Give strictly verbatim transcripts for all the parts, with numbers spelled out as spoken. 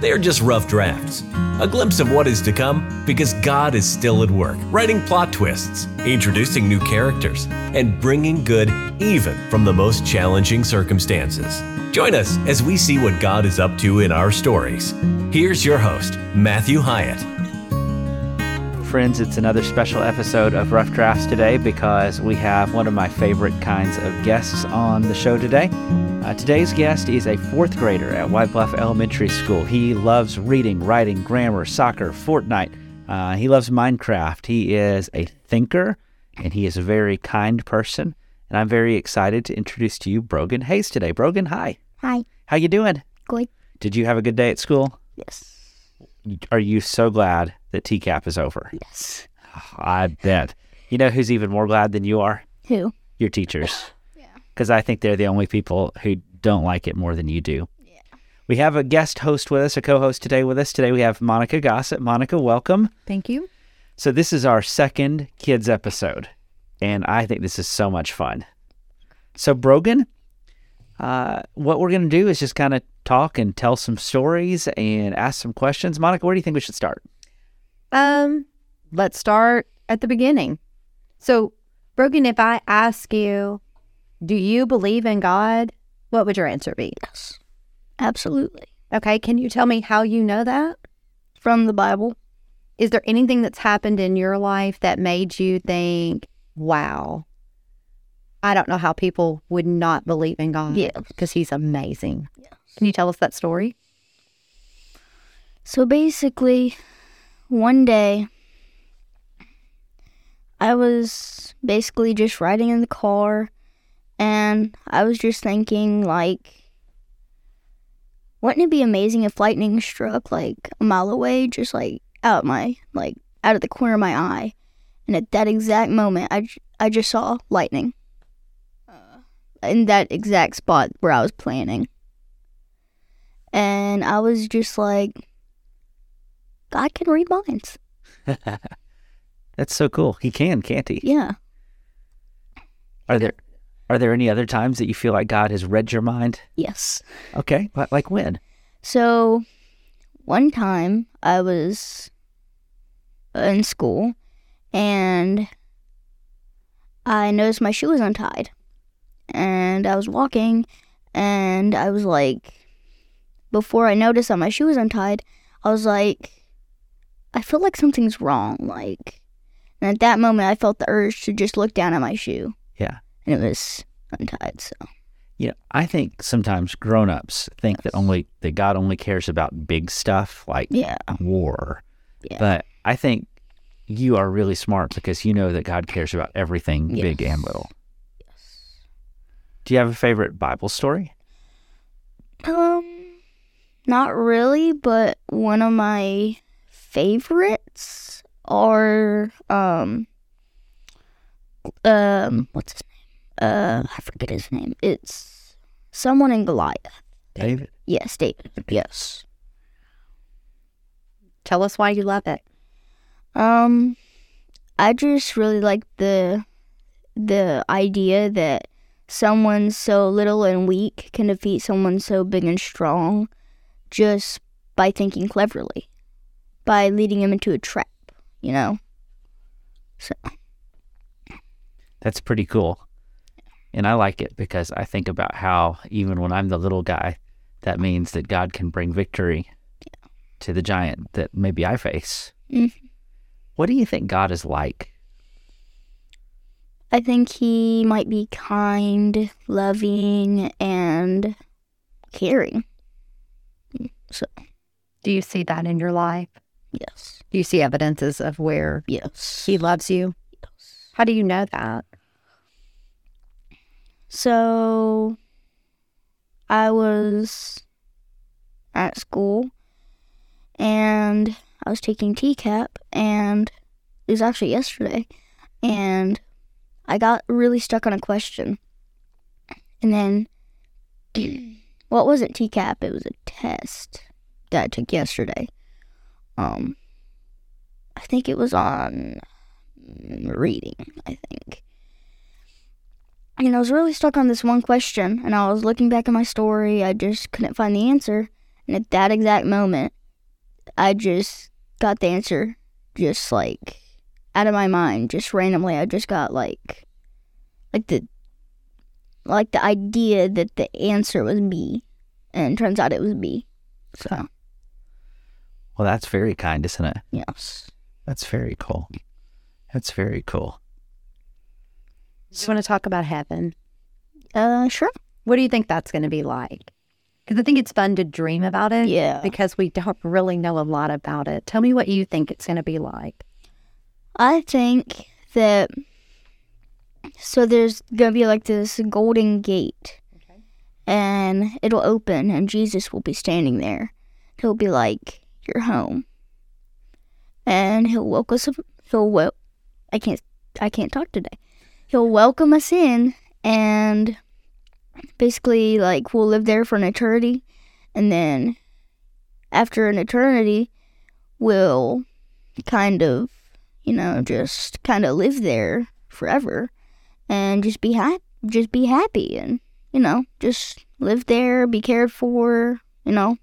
They are just rough drafts, a glimpse of what is to come because God is still at work, writing plot twists, introducing new characters, and bringing good even from the most challenging circumstances. Join us as we see what God is up to in our stories. Here's your host, Matthew Hyatt. Friends, it's another special episode of Rough Drafts today because we have one of my favorite kinds of guests on the show today. Uh, today's guest is a fourth grader at White Bluff Elementary School. He loves reading, writing, grammar, soccer, Fortnite. Uh, he loves Minecraft. He is a thinker, and he is a very kind person. And I'm very excited to introduce to you Brogan Hayes today. Brogan, hi. Hi. How you doing? Good. Did you have a good day at school? Yes. Are you so glad that T C A P is over? Yes. Oh, I bet. You know who's even more glad than you are? Who? Your teachers. Because I think they're the only people who don't like it more than you do. Yeah. We have a guest host with us, a co-host today with us. Today we have Monica Gossett. Monica, welcome. Thank you. So this is our second kids episode, and I think this is so much fun. So Brogan, uh, what we're going to do is just kind of talk and tell some stories and ask some questions. Monica, where do you think we should start? Um, let's start at the beginning. So Brogan, if I ask you, do you believe in God? What would your answer be? Yes. Absolutely. Okay. Can you tell me how you know that? From the Bible. Is there anything that's happened in your life that made you think, wow, I don't know how people would not believe in God? Yeah. Because he's amazing. Yes. Can you tell us that story? So basically, one day, I was basically just riding in the car. And I was just thinking, like, wouldn't it be amazing if lightning struck, like, a mile away, just, like, out of my, like, out of the corner of my eye? And at that exact moment, I, I just saw lightning uh, in that exact spot where I was planning. And I was just like, God can read minds. That's so cool. He can, can't he? Yeah. Are there... Are there any other times that you feel like God has read your mind? Yes. Okay. Like when? So one time I was in school and I noticed my shoe was untied. And I was walking and I was like, before I noticed that my shoe was untied, I was like, I feel like something's wrong. Like, and at that moment I felt the urge to just look down at my shoe. Yeah. And it was untied, so. You know, I think sometimes grown-ups think yes. that only that God only cares about big stuff like yeah. war. Yeah. But I think you are really smart because you know that God cares about everything yes. big and little. Yes. Do you have a favorite Bible story? Um, not really, but one of my favorites are, um, um, what's his name? Uh, I forget his name. It's someone in Goliath. David? Yes, David. Yes. Tell us why you love it. Um, I just really like the the idea that someone so little and weak can defeat someone so big and strong just by thinking cleverly, by leading him into a trap, you know? So. That's pretty cool. And I like it because I think about how even when I'm the little guy, that means that God can bring victory yeah. to the giant that maybe I face. Mm-hmm. What do you think God is like? I think he might be kind, loving, and caring. So, do you see that in your life? Yes. Do you see evidences of where yes. he loves you? Yes. How do you know that? So, I was at school, and I was taking T C A P, and it was actually yesterday, and I got really stuck on a question. And then, well, it wasn't T CAP, it was a test that I took yesterday. Um, I think it was on reading, I think. And I was really stuck on this one question, and I was looking back at my story, I just couldn't find the answer. And at that exact moment, I just got the answer, just, like, out of my mind, just randomly. I just got, like, like the, like, the idea that the answer was B, and it turns out it was B, so. Well, that's very kind, isn't it? Yes. That's very cool. That's very cool. Do you want to talk about heaven? Uh, sure. What do you think that's going to be like? Because I think it's fun to dream about it. Yeah. Because we don't really know a lot about it. Tell me what you think it's going to be like. I think that, so there's going to be like this golden gate. Okay. And it'll open and Jesus will be standing there. He'll be like, you're home. And he'll welcome us, he'll, wel- I can't, I can't talk today. He'll welcome us in, and basically, like, we'll live there for an eternity, and then after an eternity, we'll kind of, you know, just kind of live there forever, and just be happy, just be happy, and, you know, just live there, be cared for, you know,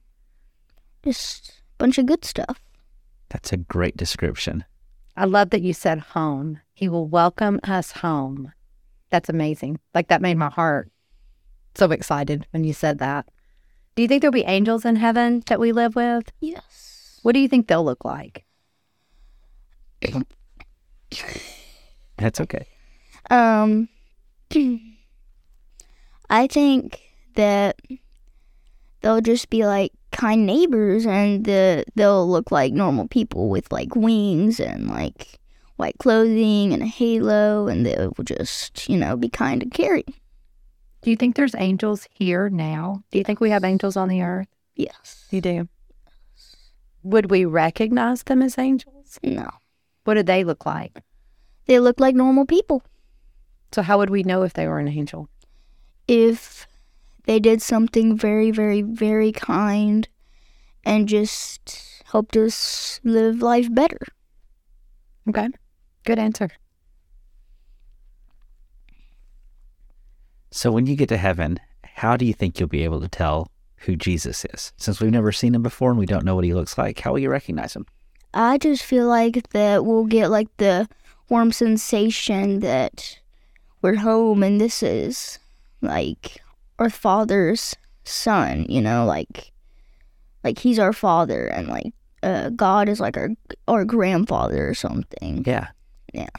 just a bunch of good stuff. That's a great description. I love that you said home. He will welcome us home. That's amazing. Like, that made my heart so excited when you said that. Do you think there'll be angels in heaven that we live with? Yes. What do you think they'll look like? That's okay. Um, I think that they'll just be, like, kind neighbors, and the, they'll look like normal people with, like, wings and, like, white clothing and a halo, and they will just, you know, be kind and caring. Do you think there's angels here now? Do you yes. think we have angels on the earth? Yes. You do? Yes. Would we recognize them as angels? No. What do they look like? They look like normal people. So how would we know if they were an angel? If they did something very, very, very kind and just helped us live life better. Okay. Good answer. So when you get to heaven, how do you think you'll be able to tell who Jesus is? Since we've never seen him before and we don't know what he looks like, how will you recognize him? I just feel like that we'll get like the warm sensation that we're home and this is like our Father's son, you know, like like he's our Father and like Uh, God is like our our grandfather or something. Yeah. Yeah.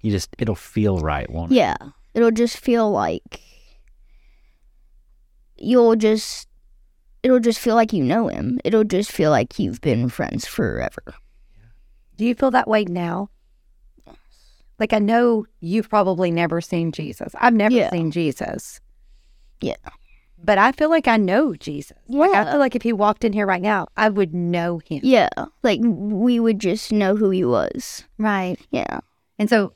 You just, it'll feel right, won't it? Yeah. It'll just feel like, you'll just, it'll just feel like you know him. It'll just feel like you've been friends forever. Do you feel that way now? Yes. Like, I know you've probably never seen Jesus. I've never yeah. seen Jesus. Yeah. But I feel like I know Jesus. Yeah. Like, I feel like if he walked in here right now, I would know him. Yeah. Like, we would just know who he was. Right. Yeah. And so,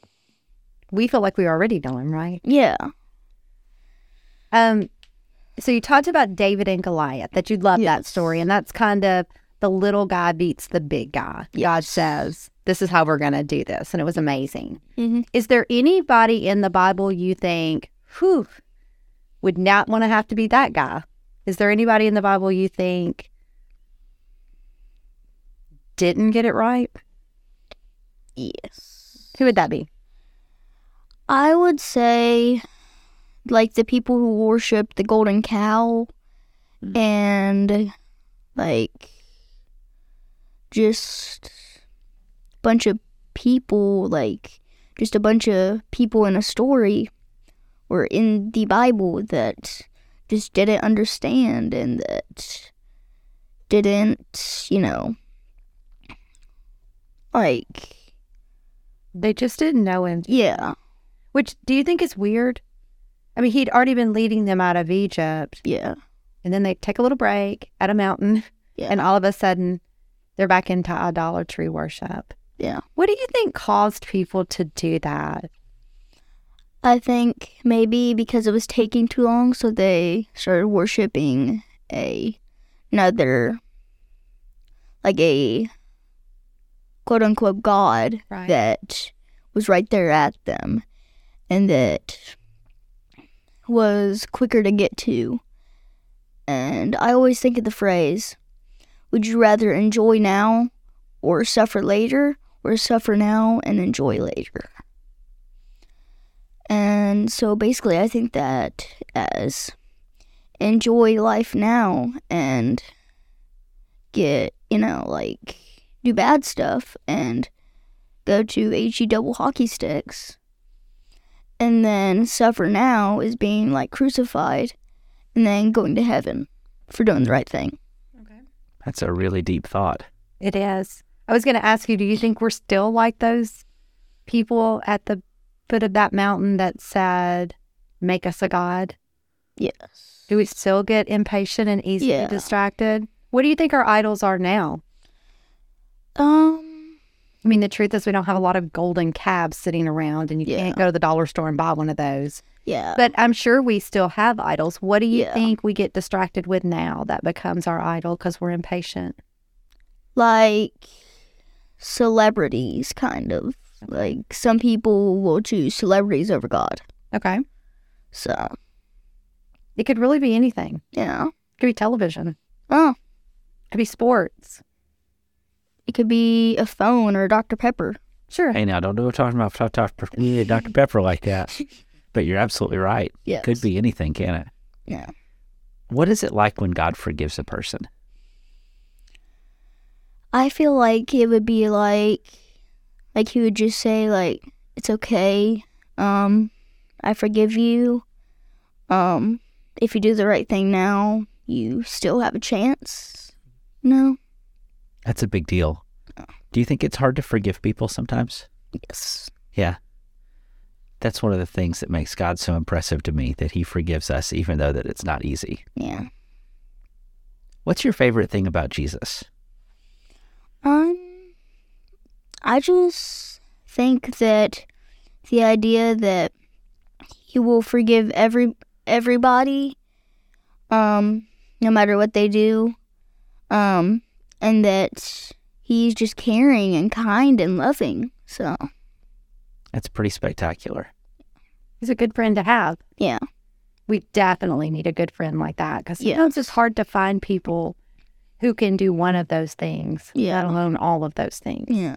we feel like we already know him, right? Yeah. Um. So, you talked about David and Goliath, that you love yes. that story. And that's kind of the little guy beats the big guy. Yes. God says, this is how we're going to do this. And it was amazing. Mm-hmm. Is there anybody in the Bible you think, whew, would not want to have to be that guy? Is there anybody in the Bible you think didn't get it right? Yes. Who would that be? I would say, like, the people who worship the golden cow mm-hmm. and, like, just a bunch of people, like, just a bunch of people in a story or in the Bible that just didn't understand and that didn't, you know, like, they just didn't know him. Yeah. Which, do you think is weird? I mean, he'd already been leading them out of Egypt. Yeah. And then they take a little break at a mountain. Yeah. And all of a sudden, they're back into idolatry worship. Yeah. What do you think caused people to do that? I think maybe because it was taking too long, so they started worshiping a another, like a quote-unquote God right. that was right there at them and that was quicker to get to. And I always think of the phrase, would you rather enjoy now or suffer later, or suffer now and enjoy later? And so basically I think that as enjoy life now and get, you know, like do bad stuff and go to H E double hockey sticks. And then suffer now is being like crucified and then going to heaven for doing the right thing. Okay. That's a really deep thought. It is. I was going to ask you, do you think we're still like those people at the foot of that mountain that said, make us a God? Yes. Do we still get impatient and easily yeah. distracted? What do you think our idols are now? Um, I mean, the truth is we don't have a lot of golden calves sitting around, and you yeah. can't go to the dollar store and buy one of those. Yeah. But I'm sure we still have idols. What do you yeah. think we get distracted with now that becomes our idol because we're impatient? Like celebrities, kind of. Like some people will choose celebrities over God. Okay. So. It could really be anything. Yeah. It could be television. Oh. It could be sports. It could be a phone or a Doctor Pepper. Sure. Hey, now, don't do it talking about Doctor Pepper like that. But you're absolutely right. Yeah. Could be anything, can it? Yeah. What is it like when God forgives a person? I feel like it would be like, like he would just say, like, it's okay. Um, I forgive you. Um, if you do the right thing now, you still have a chance. No. That's a big deal. Oh. Do you think it's hard to forgive people sometimes? Yes. Yeah. That's one of the things that makes God so impressive to me, that he forgives us even though that it's not easy. Yeah. What's your favorite thing about Jesus? Um, I just think that the idea that he will forgive every everybody, um, no matter what they do, um, and that he's just caring and kind and loving. So that's pretty spectacular. He's a good friend to have. Yeah. We definitely need a good friend like that, because sometimes yeah. it's just hard to find people who can do one of those things, yeah. let alone all of those things. Yeah.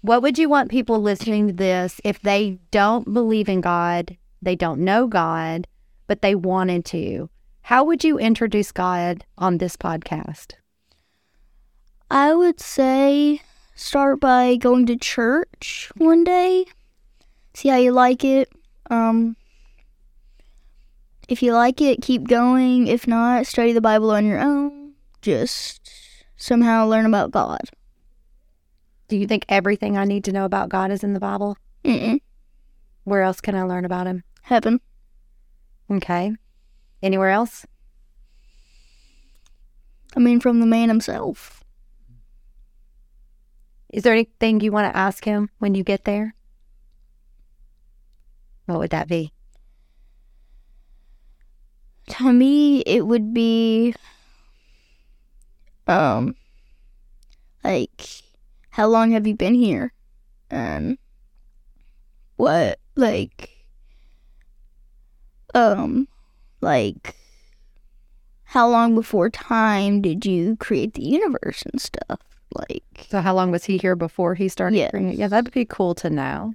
What would you want people listening to this, if they don't believe in God, they don't know God, but they wanted to? How would you introduce God on this podcast? I would say start by going to church one day. See how you like it. Um, if you like it, keep going. If not, study the Bible on your own. Just somehow learn about God. Do you think everything I need to know about God is in the Bible? Mm-mm. Where else can I learn about him? Heaven. Okay. Anywhere else? I mean, from the man himself. Is there anything you want to ask him when you get there? What would that be? To me, it would be, um, like, how long have you been here? And what, like, um, like, how long before time did you create the universe and stuff? Like, so how long was he here before he started? Yes. Bringing it? Yeah, that'd be cool to know.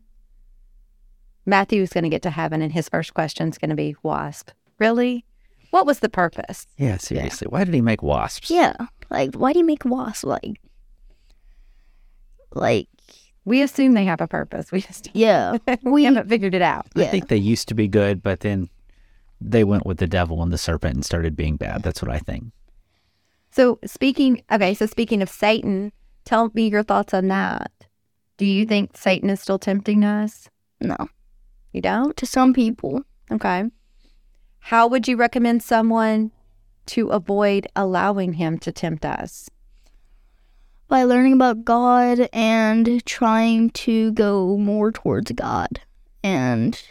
Matthew's going to get to heaven, and his first question's going to be wasp. Really? What was the purpose? Yeah, seriously. Yeah. Why did he make wasps? Yeah, like why do you make wasps? Like, like we assume they have a purpose. We just yeah, we haven't figured it out. I yeah. think they used to be good, but then they went with the devil and the serpent and started being bad. That's what I think. So speaking, okay, so speaking of Satan, tell me your thoughts on that. Do you think Satan is still tempting us? No. You don't? To some people. Okay. How would you recommend someone to avoid allowing him to tempt us? by learning about God and trying to go more towards God and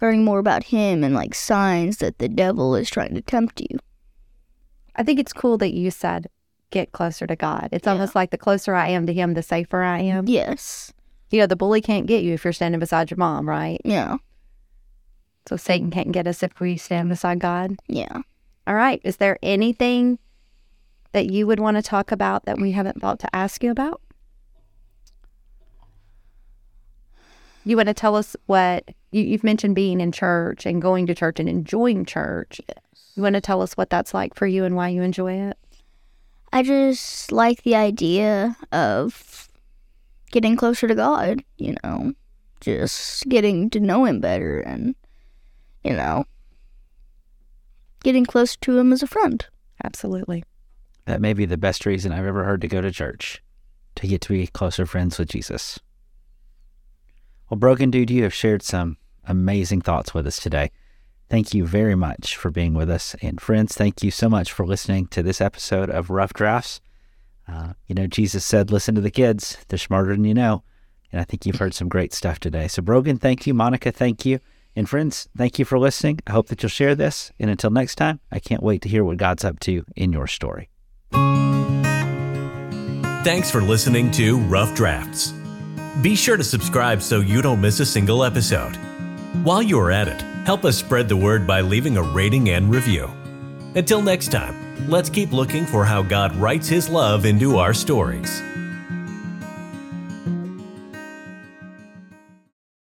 learning more about him and like signs that the devil is trying to tempt you. I think it's cool that you said get closer to God. It's yeah. almost like the closer I am to him, the safer I am. Yes. You know, the bully can't get you if you're standing beside your mom, right? Yeah. So Satan can't get us if we stand beside God? Yeah. All right. Is there anything that you would want to talk about that we haven't thought to ask you about? You want to tell us what, you, you've mentioned being in church and going to church and enjoying church. Yes. You want to tell us what that's like for you and why you enjoy it? I just like the idea of getting closer to God, you know, just getting to know him better and, you know, getting close to him as a friend. Absolutely. That may be the best reason I've ever heard to go to church, to get to be closer friends with Jesus. Well, Brogan, dude, you have shared some amazing thoughts with us today. Thank you very much for being with us. And friends, thank you so much for listening to this episode of Rough Drafts. Uh, you know, Jesus said, listen to the kids. They're smarter than you know. And I think you've heard some great stuff today. So Brogan, thank you. Monica, thank you. And friends, thank you for listening. I hope that you'll share this. And until next time, I can't wait to hear what God's up to in your story. Thanks for listening to Rough Drafts. Be sure to subscribe so you don't miss a single episode. While you're at it, help us spread the word by leaving a rating and review. Until next time, let's keep looking for how God writes his love into our stories.